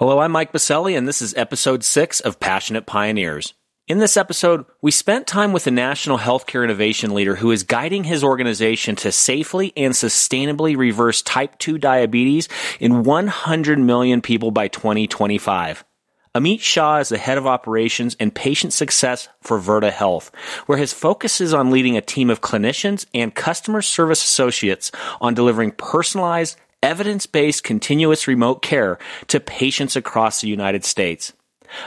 Hello, I'm Mike Biselli, and this is Episode 6 of Passionate Pioneers. In this episode, we spent time with a national healthcare innovation leader who is guiding his organization to safely and sustainably reverse type 2 diabetes in 100 million people by 2025. Amit Shah is the head of operations and patient success for Virta Health, where his focus is on leading a team of clinicians and customer service associates on delivering personalized, evidence-based continuous remote care to patients across the United States.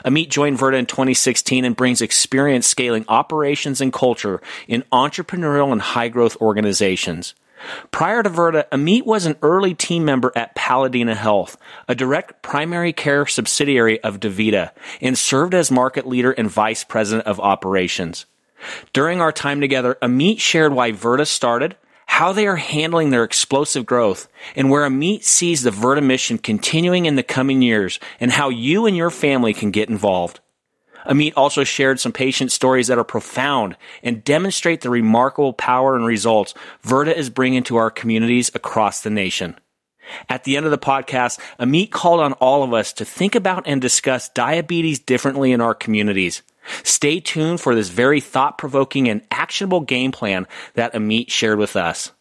Amit joined Virta in 2016 and brings experience scaling operations and culture in entrepreneurial and high-growth organizations. Prior to Virta, Amit was an early team member at Paladina Health, a direct primary care subsidiary of DaVita, and served as market leader and vice president of operations. During our time together, Amit shared why Virta started, how they are handling their explosive growth, and where Amit sees the Virta mission continuing in the coming years, and how you and your family can get involved. Amit also shared some patient stories that are profound and demonstrate the remarkable power and results Virta is bringing to our communities across the nation. At the end of the podcast, Amit called on all of us to think about and discuss diabetes differently in our communities. Stay tuned for this very thought-provoking and actionable game plan that Amit shared with us.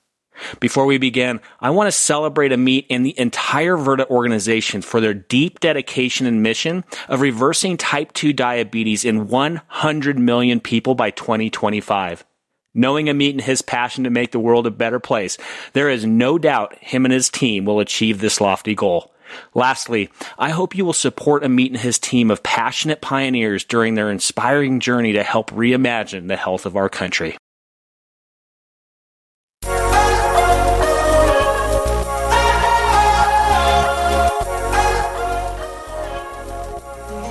Before we begin, I want to celebrate Amit and the entire Virta organization for their deep dedication and mission of reversing type 2 diabetes in 100 million people by 2025. Knowing Amit and his passion to make the world a better place, there is no doubt him and his team will achieve this lofty goal. Lastly, I hope you will support Amit and his team of passionate pioneers during their inspiring journey to help reimagine the health of our country.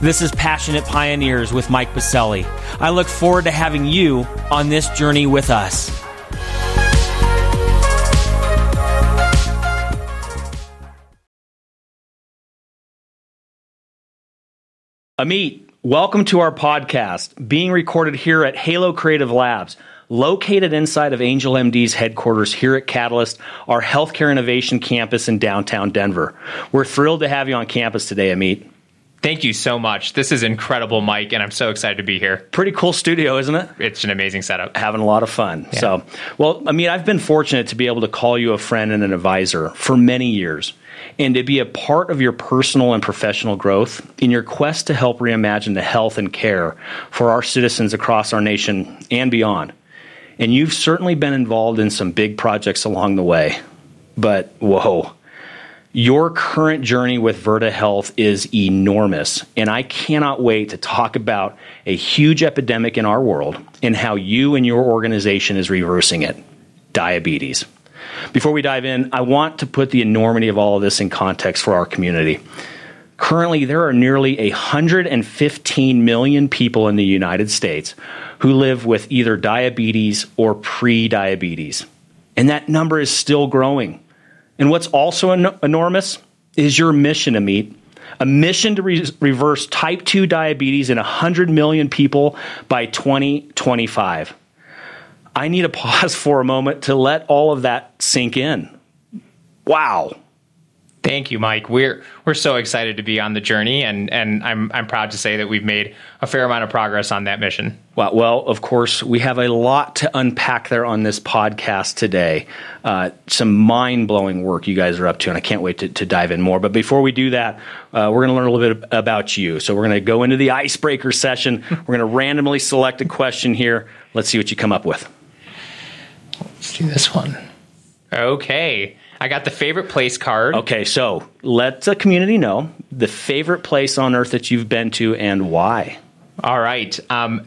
This is Passionate Pioneers with Mike Biselli. I look forward to having you on this journey with us. Amit, welcome to our podcast, being recorded here at Halo Creative Labs, located inside of Angel MD's headquarters here at Catalyst, our healthcare innovation campus in downtown Denver. We're thrilled to have you on campus today, Amit. Thank you so much. This is incredible, Mike, and I'm so excited to be here. Pretty cool studio, isn't it? It's an amazing setup. Having a lot of fun. Yeah. So, well, I mean, I've been fortunate to be able to call you a friend and an advisor for many years, and to be a part of your personal and professional growth in your quest to help reimagine the health and care for our citizens across our nation and beyond. And you've certainly been involved in some big projects along the way, but whoa. Your current journey with Virta Health is enormous, and I cannot wait to talk about a huge epidemic in our world and how you and your organization is reversing it, diabetes. Before we dive in, I want to put the enormity of all of this in context for our community. Currently, there are nearly 115 million people in the United States who live with either diabetes or pre-diabetes, and that number is still growing. And what's also enormous is your mission, Amit, a mission to reverse type 2 diabetes in 100 million people by 2025. I need to pause for a moment to let all of that sink in. Wow. Thank you, Mike. We're so excited to be on the journey, and I'm proud to say that we've made a fair amount of progress on that mission. Well, of course, we have a lot to unpack there on this podcast today. Some mind-blowing work you guys are up to, and I can't wait to dive in more. But before we do that, we're going to learn a little bit about you. So we're going to go into the icebreaker session. We're going to randomly select a question here. Let's see what you come up with. Let's do this one. Okay. I got the favorite place card. Okay, so let the community know the favorite place on earth that you've been to and why. All right.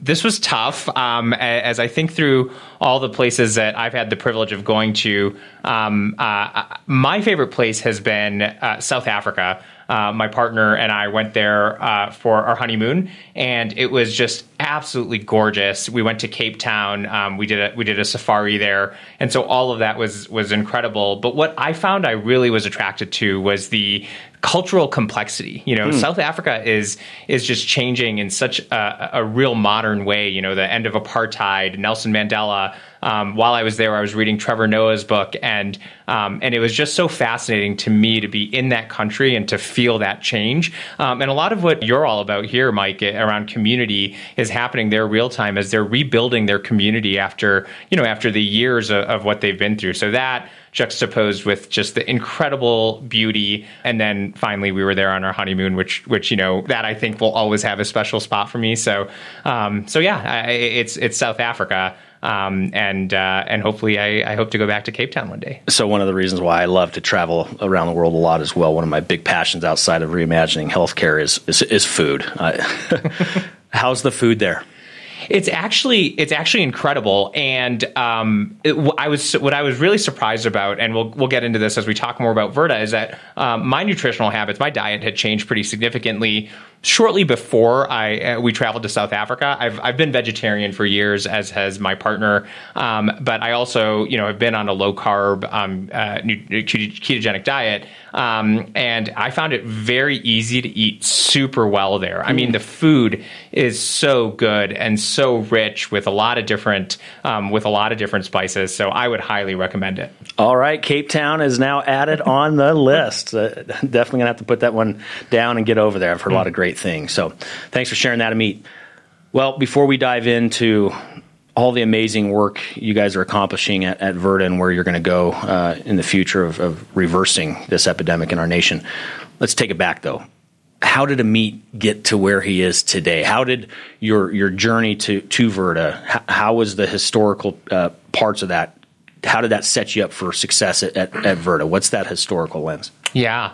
This was tough. As I think through all the places that I've had the privilege of going to, my favorite place has been South Africa. my partner and I went there for our honeymoon, and it was just absolutely gorgeous. We went to Cape Town. We did a safari there, and so all of that was incredible. But what I found I really was attracted to was the cultural complexity. You know, South Africa is just changing in such a real modern way. You know, the end of apartheid, Nelson Mandela. While I was there, I was reading Trevor Noah's book, and it was just so fascinating to me to be in that country and to feel that change. And a lot of what you're all about here, Mike, around community is happening there real time as they're rebuilding their community after the years of what they've been through. So that juxtaposed with just the incredible beauty, and then finally we were there on our honeymoon, which you know that I think will always have a special spot for me. So, it's South Africa. And hopefully I hope to go back to Cape Town one day. So one of the reasons why I love to travel around the world a lot as well, one of my big passions outside of reimagining healthcare is food. How's the food there? It's actually incredible, and what I was really surprised about, and we'll get into this as we talk more about Virta, is that my nutritional habits, my diet had changed pretty significantly shortly before we traveled to South Africa. I've been vegetarian for years, as has my partner, but I also have been on a low carb ketogenic diet, and I found it very easy to eat super well there. I mean, the food is so good and so rich with a lot of different spices. So I would highly recommend it. All right. Cape Town is now added on the list. Definitely gonna have to put that one down and get over there. I've heard a lot of great things. So thanks for sharing that, Amit. Well, before we dive into all the amazing work you guys are accomplishing at Virta and where you're going to go in the future of reversing this epidemic in our nation, let's take it back though. How did Amit get to where he is today? How did your journey to Virta, how was the historical parts of that? How did that set you up for success at Virta? What's that historical lens? Yeah.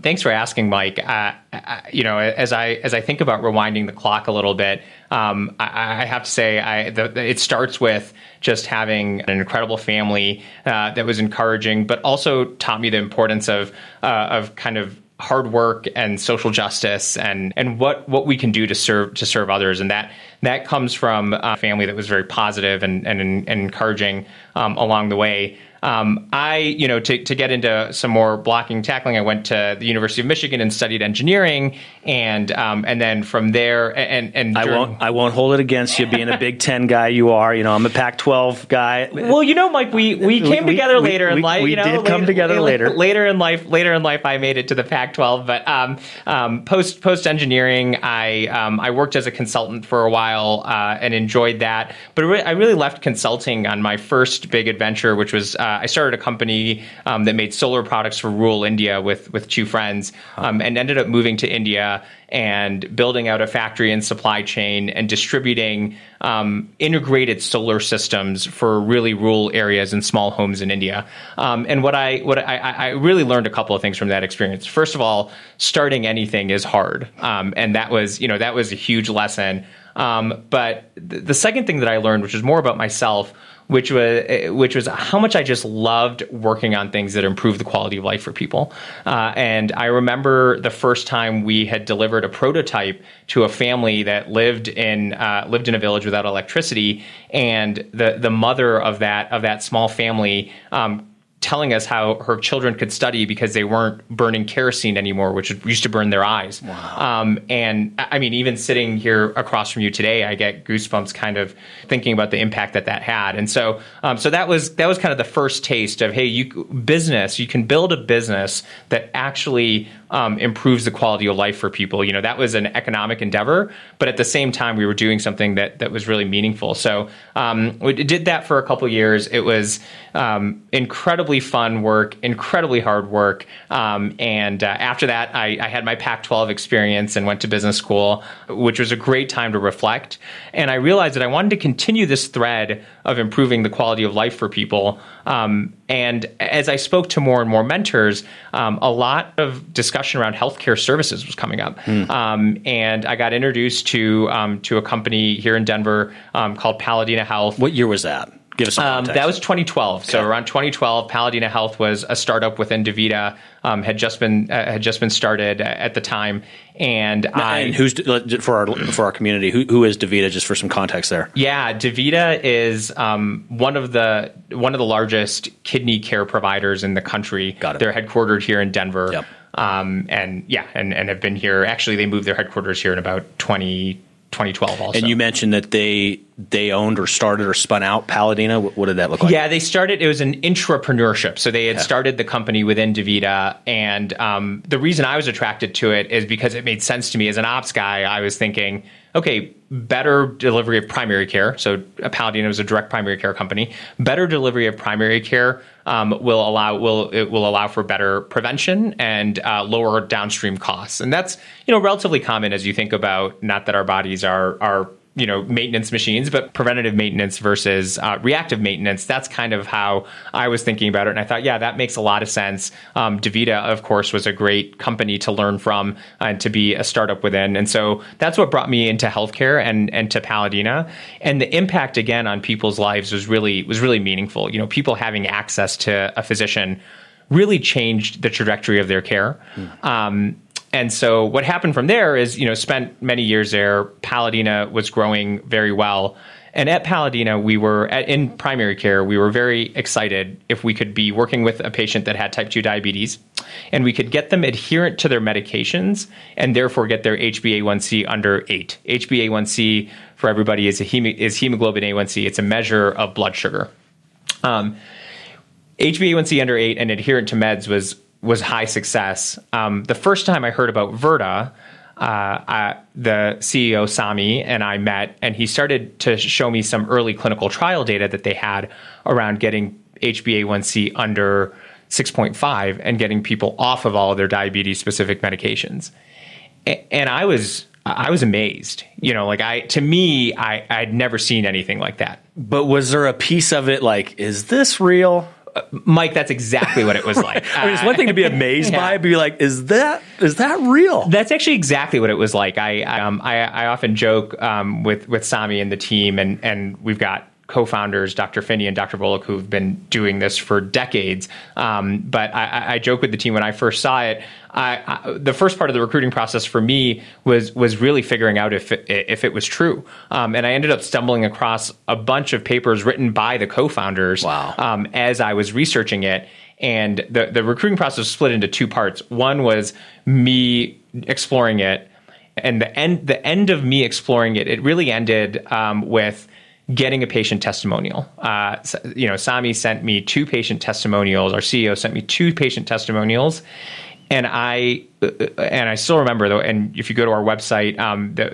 Thanks for asking, Mike. As I think about rewinding the clock a little bit, I have to say it starts with just having an incredible family that was encouraging, but also taught me the importance of kind of hard work and social justice and what we can do to serve others. And that comes from a family that was very positive and encouraging along the way. To get into some more blocking and tackling, I went to the University of Michigan and studied engineering, and then from there, I won't hold it against you being a Big Ten guy. You are, I'm a Pac-12 guy. Well, Mike, we came together later in life. I made it to the Pac-12, but post engineering, I worked as a consultant for a while and enjoyed that. But I really left consulting on my first big adventure, which was I started a company that made solar products for rural India with two friends, and ended up moving to India and building out a factory and supply chain and distributing integrated solar systems for really rural areas and small homes in India. And what I really learned a couple of things from that experience. First of all, starting anything is hard, and that was a huge lesson. But the second thing that I learned, which is more about myself, which was how much I just loved working on things that improve the quality of life for people. And I remember the first time we had delivered a prototype to a family that lived in a village without electricity, and the mother of that small family telling us how her children could study because they weren't burning kerosene anymore, which used to burn their eyes. Wow. And I mean, even sitting here across from you today, I get goosebumps kind of thinking about the impact that had. And so, that was kind of the first taste of, hey, you can build a business that actually improves the quality of life for people. You know, that was an economic endeavor, but at the same time, we were doing something that was really meaningful. So we did that for a couple of years. It was incredible. Fun work, incredibly hard work. After that, I had my Pac-12 experience and went to business school, which was a great time to reflect. And I realized that I wanted to continue this thread of improving the quality of life for people. And as I spoke to more and more mentors, a lot of discussion around healthcare services was coming up. And I got introduced to a company here in Denver called Paladina Health. What year was that? Give us some context. That was 2012. Okay. So around 2012, Paladina Health was a startup within DaVita, had just been started at the time. And who's for our community? Who is DaVita? Just for some context there. Yeah, DaVita is one of the largest kidney care providers in the country. Got it. They're headquartered here in Denver. Yep. And have been here. Actually, they moved their headquarters here in about 2012 also. And you mentioned that they owned or started or spun out Paladina. What did that look like? Yeah, they started, it was an intrapreneurship. So they had started the company within DaVita. And the reason I was attracted to it is because it made sense to me as an ops guy. I was thinking, okay, better delivery of primary care. So Paladina was a direct primary care company. Better delivery of primary care will allow for better prevention and lower downstream costs. And that's, relatively common as you think about, not that our bodies are maintenance machines, but preventative maintenance versus reactive maintenance. That's kind of how I was thinking about it. And I thought, yeah, that makes a lot of sense. DaVita, of course, was a great company to learn from and to be a startup within. And so that's what brought me into healthcare and to Paladina. And the impact, again, on people's lives was really meaningful. People having access to a physician really changed the trajectory of their care. Mm. And so what happened from there is, spent many years there. Paladina was growing very well. And at Paladina, in primary care, we were very excited if we could be working with a patient that had type 2 diabetes, and we could get them adherent to their medications and therefore get their HbA1c under 8. HbA1c, for everybody, is hemoglobin A1c. It's a measure of blood sugar. HbA1c under 8 and adherent to meds was high success. The first time I heard about Virta, the CEO, Sami, and I met, and he started to show me some early clinical trial data that they had around getting HbA1c under 6.5 and getting people off of all of their diabetes-specific medications. And I was amazed. I'd never seen anything like that. But was there a piece of it like, is this real? Mike, that's exactly what it was like. I mean, it's one thing to be amazed by, but be like, is that real? That's actually exactly what it was like. I often joke with Sami and the team, and we've got co-founders, Dr. Phinney and Dr. Volek, who've been doing this for decades. But I joke with the team when I first saw it. The first part of the recruiting process for me was really figuring out if it was true. And I ended up stumbling across a bunch of papers written by the co-founders. Wow. As I was researching it. And the recruiting process was split into two parts. One was me exploring it. And the end of me exploring it, it really ended with getting a patient testimonial. Sami sent me two patient testimonials. Our CEO sent me two patient testimonials. And I still remember, though, and if you go to our website,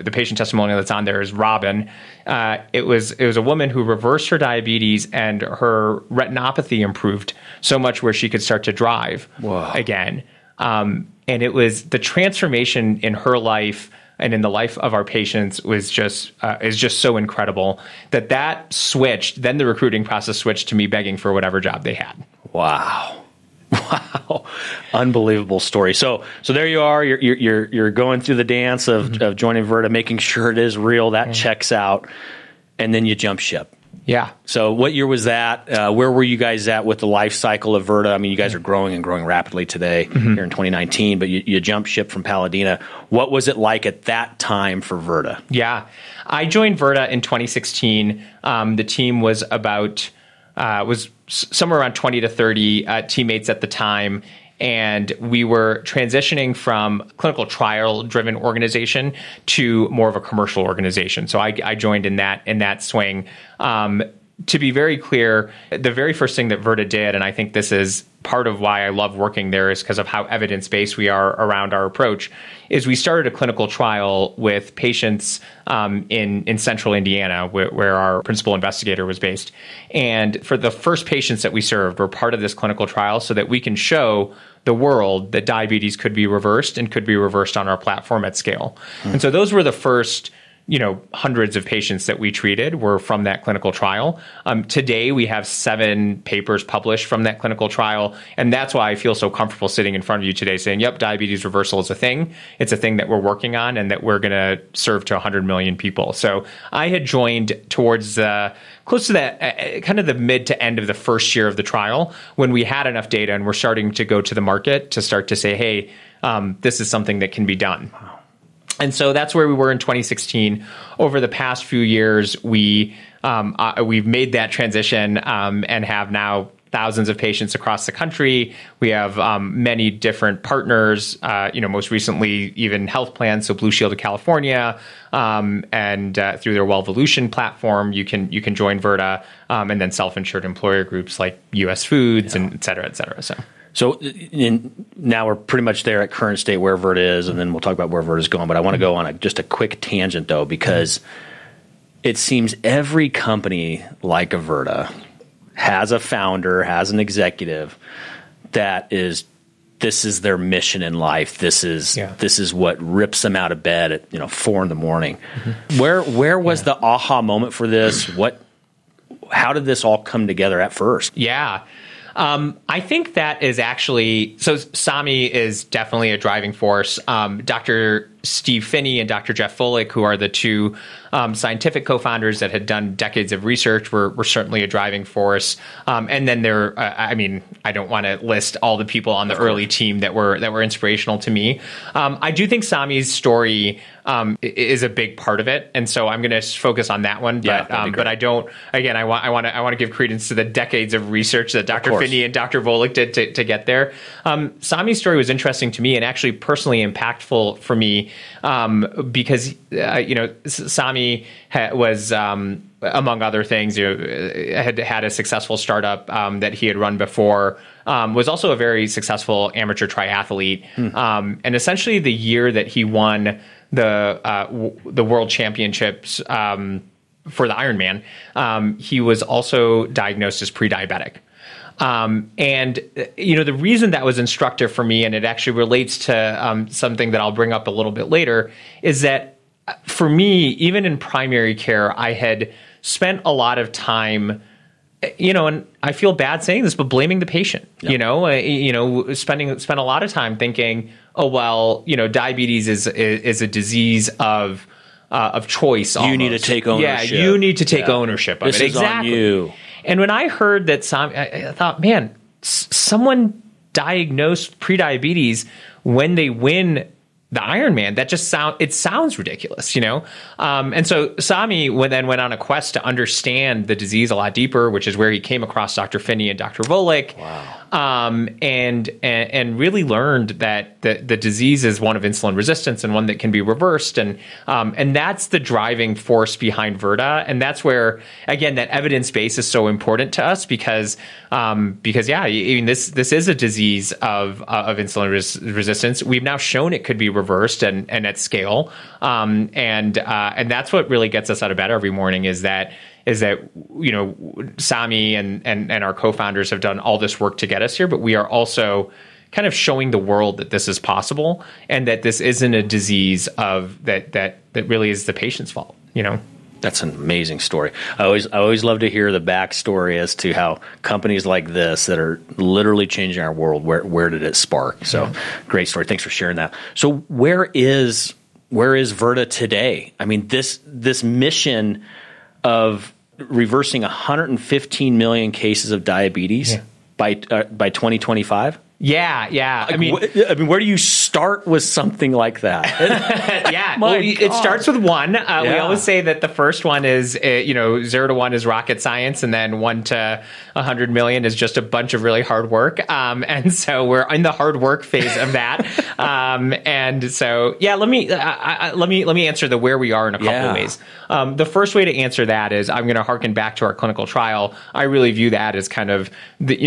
the patient testimonial that's on there is Robin. It was a woman who reversed her diabetes and her retinopathy improved so much where she could start to drive again. And it was the transformation in her life and in the life of our patients is just so incredible that switched. Then the recruiting process switched to me begging for whatever job they had. Wow. Unbelievable story. So there you are, you're going through the dance of joining Virta, making sure it is real, that checks out, and then you jump ship. Yeah. So what year was that? Where were you guys at with the life cycle of Virta? I mean, you guys are growing and growing rapidly today here in 2019, but you jumped ship from Paladina. What was it like at that time for Virta? Yeah. I joined Virta in 2016. The team was about, was somewhere around 20 to 30 teammates at the time. And we were transitioning from clinical trial-driven organization to more of a commercial organization. So I joined in that swing. To be very clear, the very first thing that Virta did, and I think this is part of why I love working there, is because of how evidence-based we are around our approach, is we started a clinical trial with patients in central Indiana, where our principal investigator was based. And for the first patients that we served, we're part of this clinical trial so that we can show the world that diabetes could be reversed and could be reversed on our platform at scale. Mm. And so those were the first hundreds of patients that we treated were from that clinical trial. Today, we have 7 papers published from that clinical trial. And that's why I feel so comfortable sitting in front of you today saying, yep, diabetes reversal is a thing. It's a thing that we're working on and that we're going to serve to 100 million people. So I had joined towards close to that, kind of the mid to end of the first year of the trial when we had enough data and we're starting to go to the market to start to say, hey, this is something that can be done. And so that's where we were in 2016. Over the past few years, we've made that transition and have now thousands of patients across the country. We have many different partners, most recently even health plans, so Blue Shield of California, and through their Wellvolution platform, you can join Virta, and then self-insured employer groups like U.S. Foods and et cetera, et cetera. So now we're pretty much there at current state where Virta is, and then we'll talk about where Virta is going. But I want to go on just a quick tangent, though, because it seems every company like a Virta has a founder, has an executive that is – this is their mission in life. This is what rips them out of bed at 4 in the morning. Mm-hmm. Where was the aha moment for this? How did this all come together at first? Yeah. I think that is actually, so Sami is definitely a driving force. Dr. Steve Phinney and Dr. Jeff Volek, who are the two scientific co-founders that had done decades of research, were certainly a driving force. And then there, I don't want to list all the people on the early team that were inspirational to me. I do think Sami's story is a big part of it, and so I'm going to focus on that one. But but I don't. Again, I want to give credence to the decades of research that Dr. Phinney and Dr. Volek did to get there. Sami's story was interesting to me and actually personally impactful for me. Because, Sami was, among other things, had a successful startup that he had run before, was also a very successful amateur triathlete. And essentially the year that he won the world championships for the Ironman, he was also diagnosed as pre-diabetic. The reason that was instructive for me, and it actually relates to something that I'll bring up a little bit later, is that for me, even in primary care, I had spent a lot of time, and I feel bad saying this, but blaming the patient, spent a lot of time thinking, diabetes is a disease of choice. Almost. You need to take ownership. Yeah, you need to take ownership of it. This is on you. And when I heard that, I thought, man, someone diagnosed prediabetes when they win the Ironman. That just sounds ridiculous, And so Sami then went on a quest to understand the disease a lot deeper, which is where he came across Dr. Phinney and Dr. Volek. Wow. And really learned that the disease is one of insulin resistance and one that can be reversed. And that's the driving force behind Virta. And that's where, again, that evidence base is so important to us because this is a disease of insulin resistance. We've now shown it could be reversed and at scale. And that's what really gets us out of bed every morning is that Sami and our co-founders have done all this work to get us here, but we are also kind of showing the world that this is possible and that this isn't a disease that really is the patient's fault. That's an amazing story. I always love to hear the backstory as to how companies like this that are literally changing our world, where did it spark? So Great story. Thanks for sharing that. So where is Virta today? I mean, this mission of reversing 115 million cases of diabetes by 2025? Yeah. I mean, where do you start with something like that? Yeah. Well, it starts with one. We always say that the first one is, 0 to 1 is rocket science, and then 1 to 100 million is just a bunch of really hard work. And so we're in the hard work phase of that. Let me answer the where we are in a couple of ways. The first way to answer that is I'm going to harken back to our clinical trial. I really view that as kind of the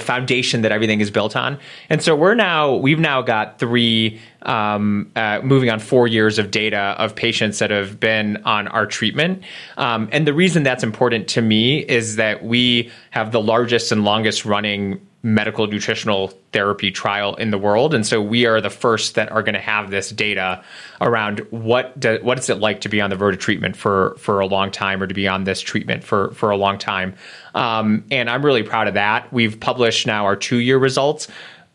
foundation that everything is built on. And so we've now got 3, moving on 4 years of data of patients that have been on our treatment. And the reason that's important to me is that we have the largest and longest running medical nutritional therapy trial in the world. And so we are the first that are going to have this data around what is it like to be on the verge of treatment for a long time, or to be on this treatment for a long time. And I'm really proud of that. We've published now our 2-year results.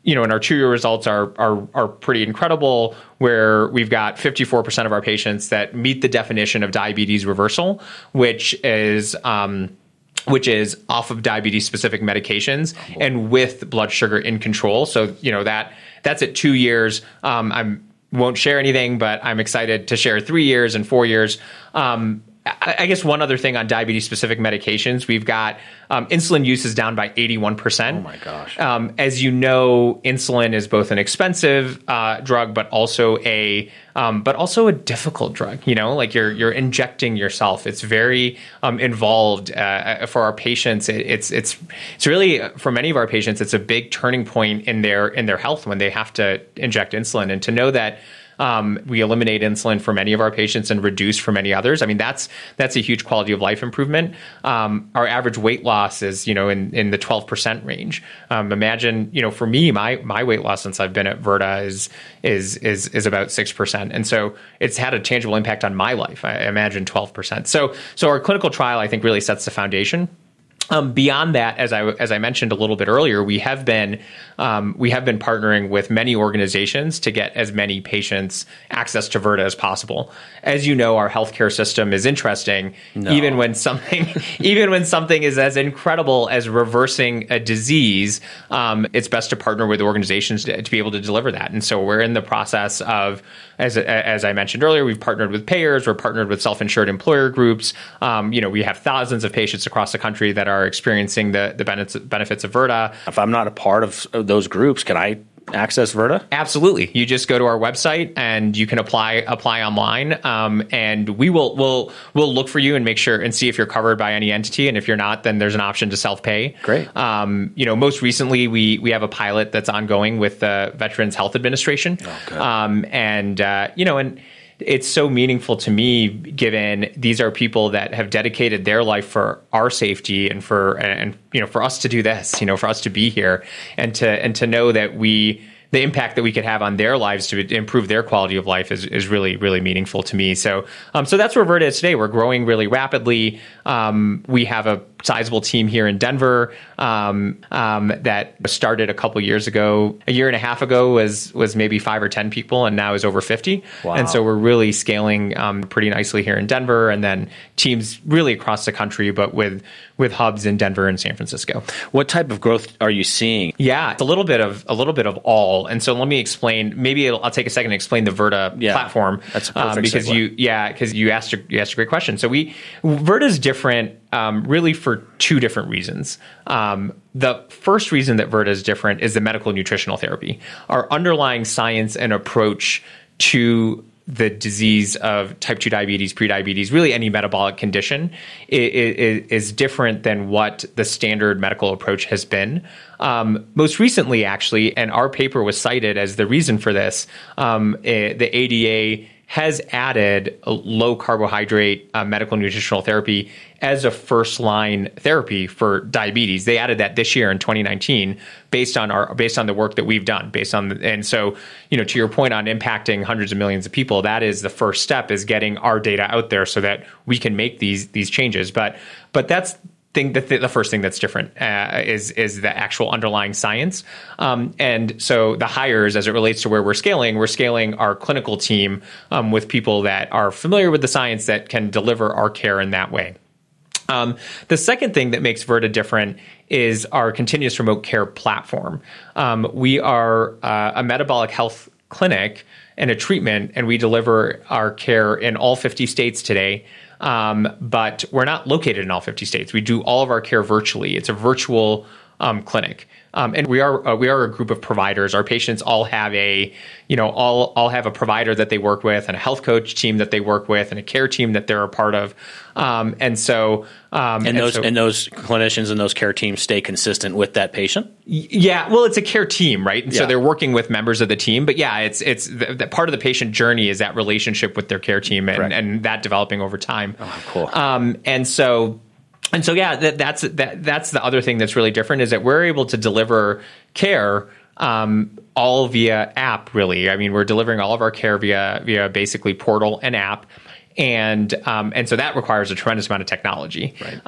You know, and our 2-year results are pretty incredible, where we've got 54% of our patients that meet the definition of diabetes reversal, which is off of diabetes-specific medications and with blood sugar in control. So, you know, that's at 2 years. I won't share anything, but I'm excited to share 3 years and 4 years. I guess one other thing on diabetes-specific medications, we've got insulin use is down by 81%. Oh, my gosh. As you know, insulin is both an expensive drug, but also a difficult drug. You know, like you're injecting yourself. It's very involved for our patients. It's really, for many of our patients, it's a big turning point in their health when they have to inject insulin. And to know that we eliminate insulin for many of our patients and reduce for many others, I mean, that's a huge quality of life improvement. Our average weight loss is, you know, in the 12% range. Imagine, you know, for me, my weight loss since I've been at Virta is about 6%. And so it's had a tangible impact on my life. I imagine 12%. So our clinical trial, I think, really sets the foundation. Beyond that, as I mentioned a little bit earlier, we have been partnering with many organizations to get as many patients access to Virta as possible. As you know, our healthcare system is interesting. No. Even when something is as incredible as reversing a disease, it's best to partner with organizations to be able to deliver that. And so we're in the process of, as I mentioned earlier, we've partnered with payers, we're partnered with self-insured employer groups. You know, we have thousands of patients across the country that are experiencing the benefits of Virta. If I'm not a part of those groups, can I access Virta? Absolutely. You just go to our website and you can apply online, and we'll look for you and make sure and see if you're covered by any entity. And if you're not, then there's an option to self-pay. Great. You know, most recently we have a pilot that's ongoing with the Veterans Health Administration. Okay. And it's so meaningful to me, given these are people that have dedicated their life for our safety and for us to do this, you know, for us to be here, and to know that the impact that we could have on their lives to improve their quality of life is really, really meaningful to me. So that's where Virta is today. We're growing really rapidly. We have a sizable team here in Denver that started a couple years ago. A year and a half ago was maybe 5 or 10 people, and now is over 50. Wow. And so we're really scaling pretty nicely here in Denver, and then teams really across the country, but with hubs in Denver and San Francisco. What type of growth are you seeing? Yeah, it's a little bit of all. And so let me explain. Maybe I'll take a second to explain the Virta platform. That's a perfect because segue. you asked a great question. So Virta's different. Really for 2 different reasons. The first reason that Virta is different is the medical nutritional therapy. Our underlying science and approach to the disease of type 2 diabetes, prediabetes, really any metabolic condition is different than what the standard medical approach has been. Most recently, actually, and our paper was cited as the reason for this, the ADA has added a low carbohydrate medical nutritional therapy as a first line therapy for diabetes. They added that this year in 2019, based on the work that we've done, and so, you know, to your point on impacting hundreds of millions of people, that is the first step, is getting our data out there so that we can make these changes. But that's the first thing that's different is the actual underlying science. And so the hires, as it relates to where we're scaling our clinical team with people that are familiar with the science that can deliver our care in that way. The second thing that makes Virta different is our continuous remote care platform. We are a metabolic health clinic and a treatment, and we deliver our care in all 50 states today. But we're not located in all 50 states. We do all of our care virtually. It's a virtual clinic. And we are a group of providers. Our patients all have a provider that they work with, and a health coach team that they work with, and a care team that they're a part of. And those clinicians and those care teams stay consistent with that patient. Yeah, well, it's a care team, right? And so they're working with members of the team. But yeah, it's the part of the patient journey is that relationship with their care team, and that developing over time. Oh, cool. And so. And so, yeah, that's the other thing that's really different, is that we're able to deliver care all via app, really. I mean, we're delivering all of our care via basically portal and app. And so that requires a tremendous amount of technology. Right.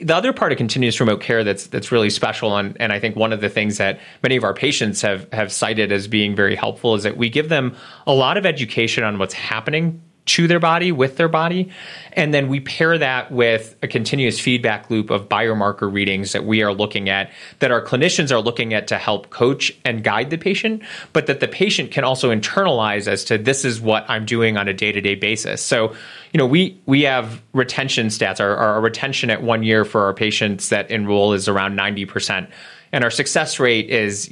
The other part of continuous remote care that's really special, and I think one of the things that many of our patients have cited as being very helpful, is that we give them a lot of education on what's happening to their body, with their body, and then we pair that with a continuous feedback loop of biomarker readings that we are looking at, that our clinicians are looking at to help coach and guide the patient, but that the patient can also internalize as to, this is what I'm doing on a day-to-day basis. So, you know, we have retention stats. Our retention at 1 year for our patients that enroll is around 90%. And our success rate is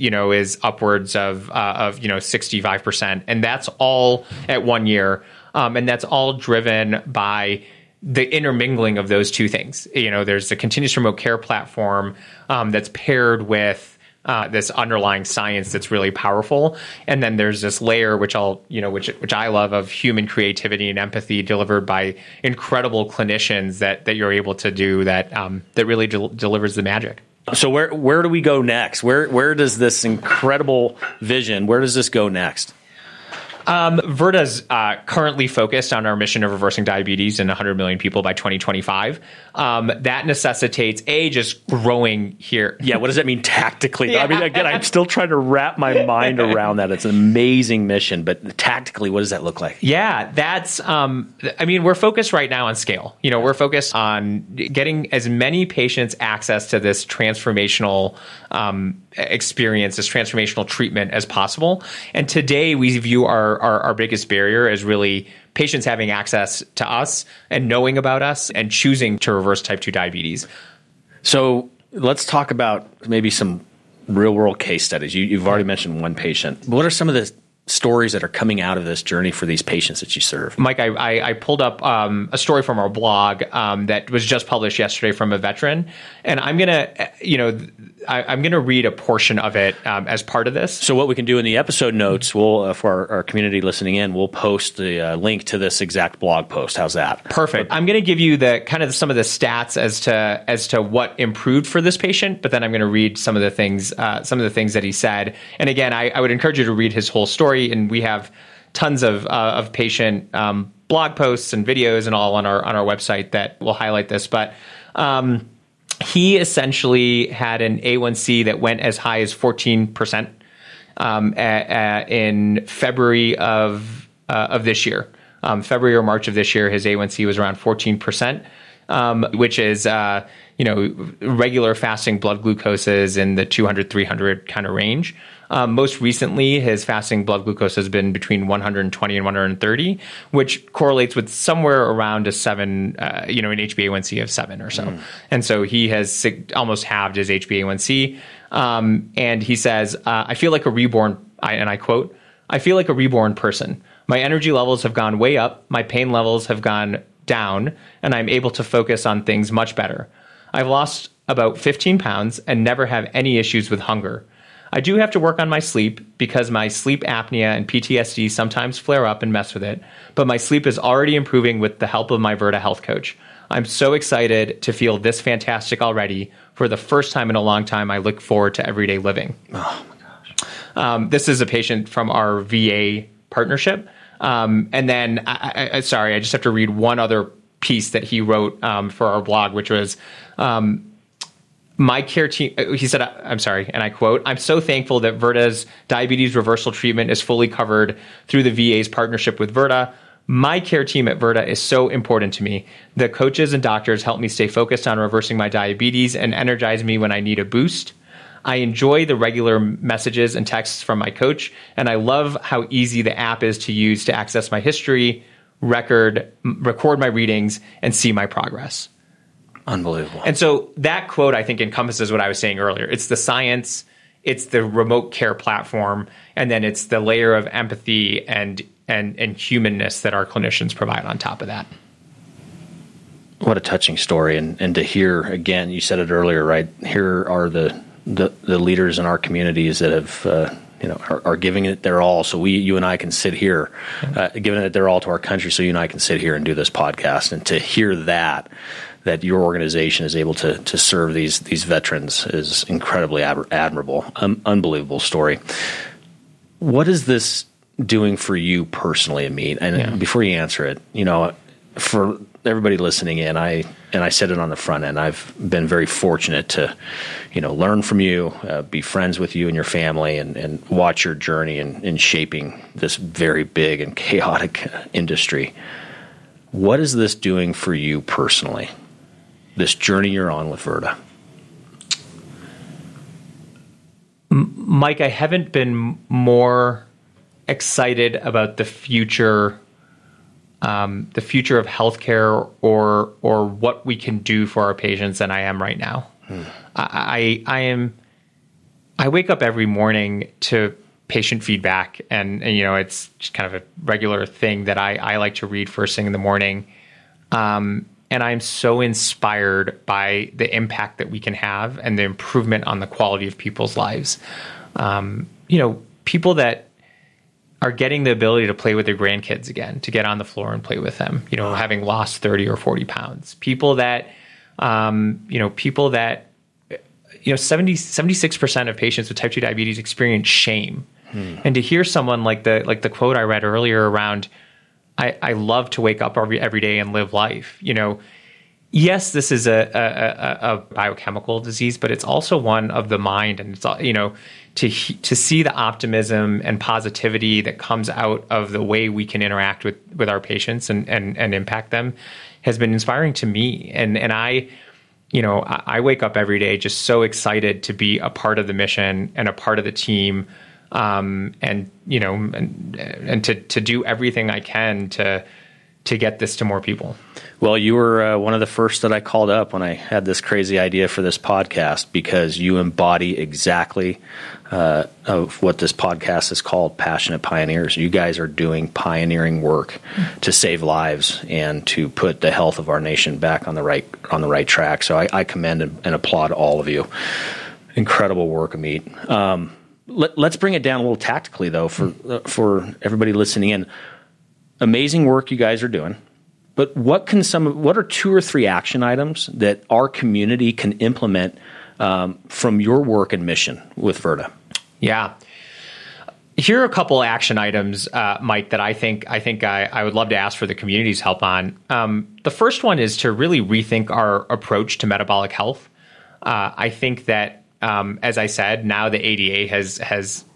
upwards of 65%. And that's all at 1 year. And that's all driven by the intermingling of those two things. You know, there's the continuous remote care platform that's paired with this underlying science that's really powerful, and then there's this layer which I love, of human creativity and empathy delivered by incredible clinicians that you're able to do that really delivers the magic. So where do we go next? Where does this incredible vision? Where does this go next? Virta's currently focused on our mission of reversing diabetes in 100 million people by 2025. That necessitates just growing here. Yeah, what does that mean tactically? Yeah. I mean, again, I'm still trying to wrap my mind around that. It's an amazing mission, but tactically, what does that look like? Yeah, that's. I mean, we're focused right now on scale. You know, we're focused on getting as many patients access to this transformational experience, this transformational treatment as possible. And today, we view our biggest barrier as really patients having access to us and knowing about us and choosing to reverse type 2 diabetes. So let's talk about maybe some real world case studies. You've already mentioned one patient. What are some of the stories that are coming out of this journey for these patients that you serve? Mike, I pulled up a story from our blog that was just published yesterday from a veteran, and I'm gonna read a portion of it as part of this. So what we can do in the episode notes, we'll for our community listening in, we'll post the link to this exact blog post. How's that? Perfect. I'm gonna give you the kind of some of the stats as to what improved for this patient, but then I'm gonna read some of the things that he said. And again, I would encourage you to read his whole story. And we have tons of patient blog posts and videos and all on our website that will highlight this. But he essentially had an A1C that went as high as 14% in February of this year. February or March of this year, his A1C was around 14%, which is regular fasting blood glucose is in the 200, 300 kind of range. Most recently, his fasting blood glucose has been between 120 and 130, which correlates with somewhere around a 7, an HbA1c of 7 or so. Mm. And so he has almost halved his HbA1c. And he says, I feel like a reborn, and I quote, I feel like a reborn person. My energy levels have gone way up. My pain levels have gone down, and I'm able to focus on things much better. I've lost about 15 pounds and never have any issues with hunger. I do have to work on my sleep because my sleep apnea and PTSD sometimes flare up and mess with it, but my sleep is already improving with the help of my Virta health coach. I'm so excited to feel this fantastic already. For the first time in a long time, I look forward to everyday living. Oh my gosh. This is a patient from our VA partnership. And then, I just have to read one other piece that he wrote for our blog, which was... my care team, he said, I'm sorry, and I quote, I'm so thankful that Virta's diabetes reversal treatment is fully covered through the VA's partnership with Virta. My care team at Virta is so important to me. The coaches and doctors help me stay focused on reversing my diabetes and energize me when I need a boost. I enjoy the regular messages and texts from my coach, and I love how easy the app is to use to access my history, record my readings, and see my progress. Unbelievable. And so that quote, I think, encompasses what I was saying earlier. It's the science, it's the remote care platform, and then it's the layer of empathy and humanness that our clinicians provide on top of that. What a touching story. And to hear, again, you said it earlier, right? Here are the leaders in our communities that have are giving it their all. So you and I can sit here, giving it their all to our country. So you and I can sit here and do this podcast, and to hear that your organization is able to serve these veterans is incredibly admirable. Unbelievable story. What is this doing for you personally, Amit? And before you answer it, for everybody listening in, I said it on the front end, I've been very fortunate to, learn from you, be friends with you and your family, and watch your journey in shaping this very big and chaotic industry. What is this doing for you personally? This journey you're on with Virta? Mike, I haven't been more excited about the future of healthcare or what we can do for our patients than I am right now. I wake up every morning to patient feedback, and it's just kind of a regular thing that I like to read first thing in the morning. And I'm so inspired by the impact that we can have and the improvement on the quality of people's lives. People that are getting the ability to play with their grandkids again, to get on the floor and play with them, having lost 30 or 40 pounds. People that, 76% of patients with type 2 diabetes experience shame. And to hear someone like the quote I read earlier around, I love to wake up every day and live life. Yes, this is a biochemical disease, but it's also one of the mind, and it's to see the optimism and positivity that comes out of the way we can interact with our patients and impact them has been inspiring to me. And I wake up every day just so excited to be a part of the mission and a part of the team. And to do everything I can to get this to more people. Well, you were one of the first that I called up when I had this crazy idea for this podcast, because you embody exactly of what this podcast is called, Passionate Pioneers. You guys are doing pioneering work to save lives and to put the health of our nation back on the right track. So I commend and applaud all of you. Incredible work, Amit. Let's bring it down a little tactically, though, for everybody listening in. Amazing work you guys are doing, but what are 2 or 3 action items that our community can implement from your work and mission with Virta? Yeah, here are a couple action items, Mike, that I think I would love to ask for the community's help on. The first one is to really rethink our approach to metabolic health. I think that. As I said, now the ADA has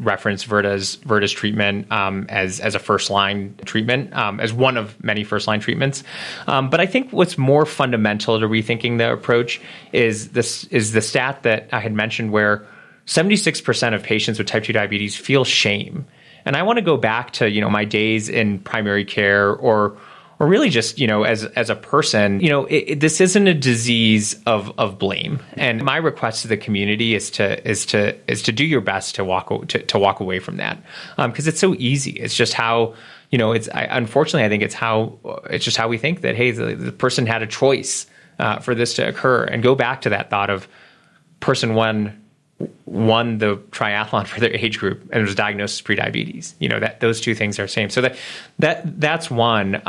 referenced Virta's treatment as a first-line treatment, as one of many first-line treatments. But I think what's more fundamental to rethinking the approach is the stat that I had mentioned, where 76% of patients with type 2 diabetes feel shame. And I want to go back to my days in primary care, or really just, as a person, this isn't a disease of blame. And my request to the community is to do your best to walk away from that. 'Cause it's so easy. It's just how, unfortunately, I think it's just how we think that, hey, the person had a choice, for this to occur, and go back to that thought of person one won the triathlon for their age group and was diagnosed as prediabetes. That those two things are the same. So that's one.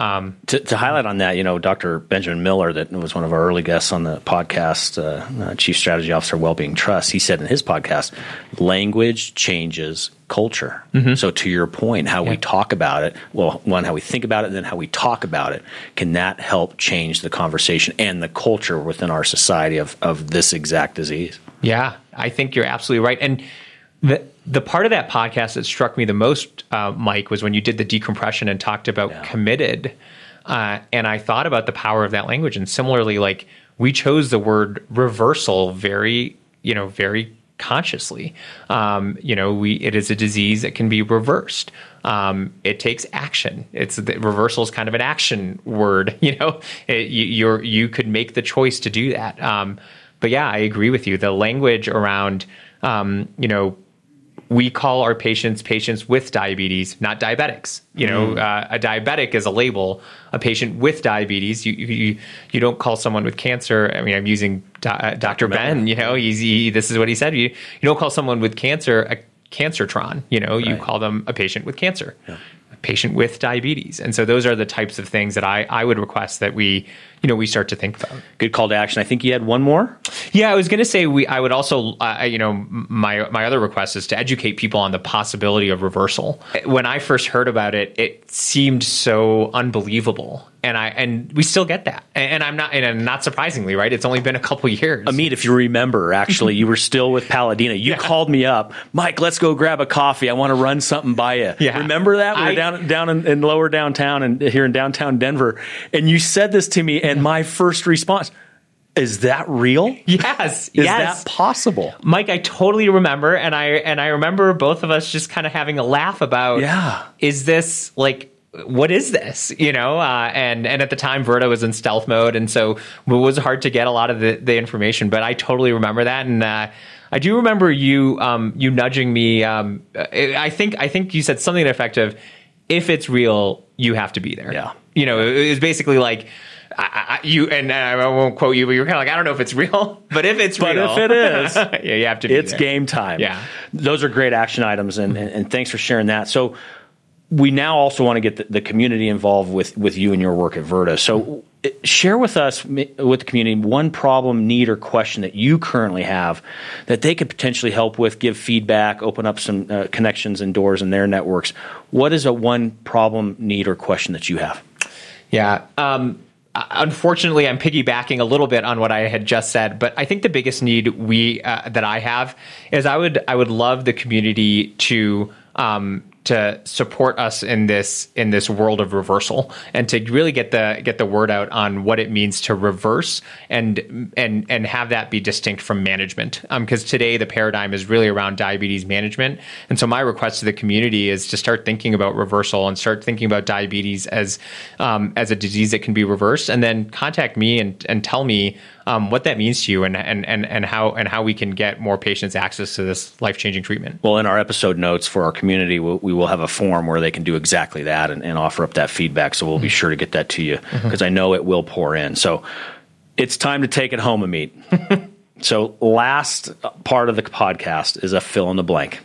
To highlight on that, Dr. Benjamin Miller, that was one of our early guests on the podcast, Chief Strategy Officer, Wellbeing Trust, he said in his podcast, language changes culture. Mm-hmm. So to your point, how we talk about it, well, one, how we think about it, and then how we talk about it, can that help change the conversation and the culture within our society of this exact disease? Yeah, I think you're absolutely right. And the part of that podcast that struck me the most, Mike, was when you did the decompression and talked about committed. And I thought about the power of that language. And similarly, like, we chose the word reversal very consciously. It is a disease that can be reversed. It takes action. Reversal is kind of an action word. You could make the choice to do that. But yeah, I agree with you. The language around, we call our patients with diabetes, not diabetics. A diabetic is a label. A patient with diabetes, you don't call someone with cancer. I mean, I'm using Dr. Ben. This is what he said. You don't call someone with cancer a Cancertron. You know, you call them a patient with cancer, a patient with diabetes. And so those are the types of things that I would request that we, you know, we start to think about. Good call to action. I think you had one more. Yeah, I was going to say I would also, you know, my other request is to educate people on the possibility of reversal. When I first heard about it, it seemed so unbelievable. And we still get that. And not surprisingly, right? It's only been a couple years. Amit, if you remember, actually, you were still with Paladina. You called me up, Mike, let's go grab a coffee. I want to run something by you. Yeah. Remember that? We were down in lower downtown and here in downtown Denver. And you said this to me, and my first response, is that real? Yes. Is that possible? Mike, I totally remember. And I remember both of us just kind of having a laugh about, is this like, what is this? You know, and at the time Virta was in stealth mode. And so it was hard to get a lot of the information, but I totally remember that. And, I do remember you, you nudging me. I think you said something effective. If it's real, you have to be there. Yeah. You know, it was basically like, I won't quote you, but you're kind of like, I don't know if it's real, but if it's real. But if it is, yeah, you have to be there. It's game time. Yeah. Those are great action items, and thanks for sharing that. So we now also want to get the community involved with you and your work at Virta. So share with us, with the community, one problem, need, or question that you currently have that they could potentially help with, give feedback, open up some connections and doors in their networks. What is one problem, need, or question that you have? Yeah. Unfortunately, I'm piggybacking a little bit on what I had just said, but I think the biggest need that I have is I would love the community to support us in this world of reversal and to really get the word out on what it means to reverse and have that be distinct from management. Because today the paradigm is really around diabetes management. And so my request to the community is to start thinking about reversal and start thinking about diabetes as a disease that can be reversed, and then contact me and tell me what that means to you and how we can get more patients access to this life-changing treatment. Well, in our episode notes for our community, we will have a form where they can do exactly that and offer up that feedback. So we'll be sure to get that to you because I know it will pour in. So it's time to take it home, Amit. So last part of the podcast is a fill in the blank.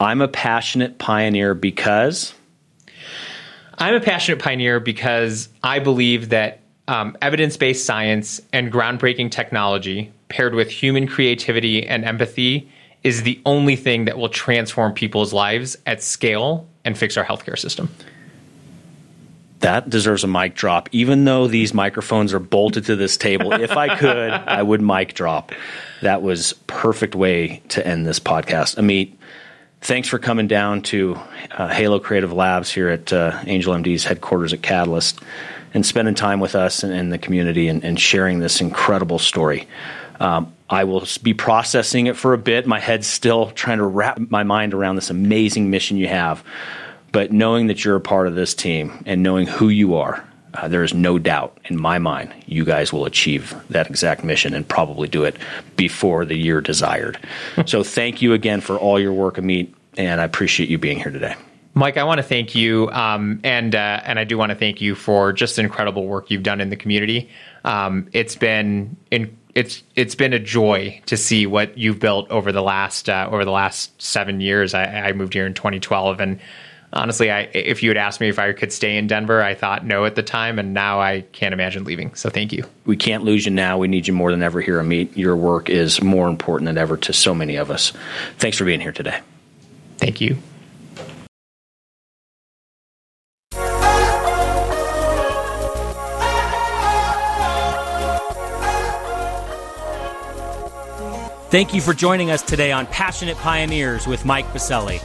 I'm a passionate pioneer because... I'm a passionate pioneer because I believe that evidence-based science and groundbreaking technology paired with human creativity and empathy is the only thing that will transform people's lives at scale and fix our healthcare system. That deserves a mic drop. Even though these microphones are bolted to this table, if I could, I would mic drop. That was perfect way to end this podcast. Amit, thanks for coming down to Halo Creative Labs here at Angel MD's headquarters at Catalyst and spending time with us and the community and sharing this incredible story. I will be processing it for a bit. My head's still trying to wrap my mind around this amazing mission you have. But knowing that you're a part of this team and knowing who you are, there is no doubt in my mind you guys will achieve that exact mission and probably do it before the year desired. So thank you again for all your work, Amit, and I appreciate you being here today. Mike, I want to thank you, and I do want to thank you for just the incredible work you've done in the community. It's been a joy to see what you've built over the last 7 years. I moved here in 2012, and honestly, if you had asked me if I could stay in Denver, I thought no at the time, and now I can't imagine leaving. So thank you. We can't lose you now. We need you more than ever here, Amit. Your work is more important than ever to so many of us. Thanks for being here today. Thank you. Thank you for joining us today on Passionate Pioneers with Mike Biselli.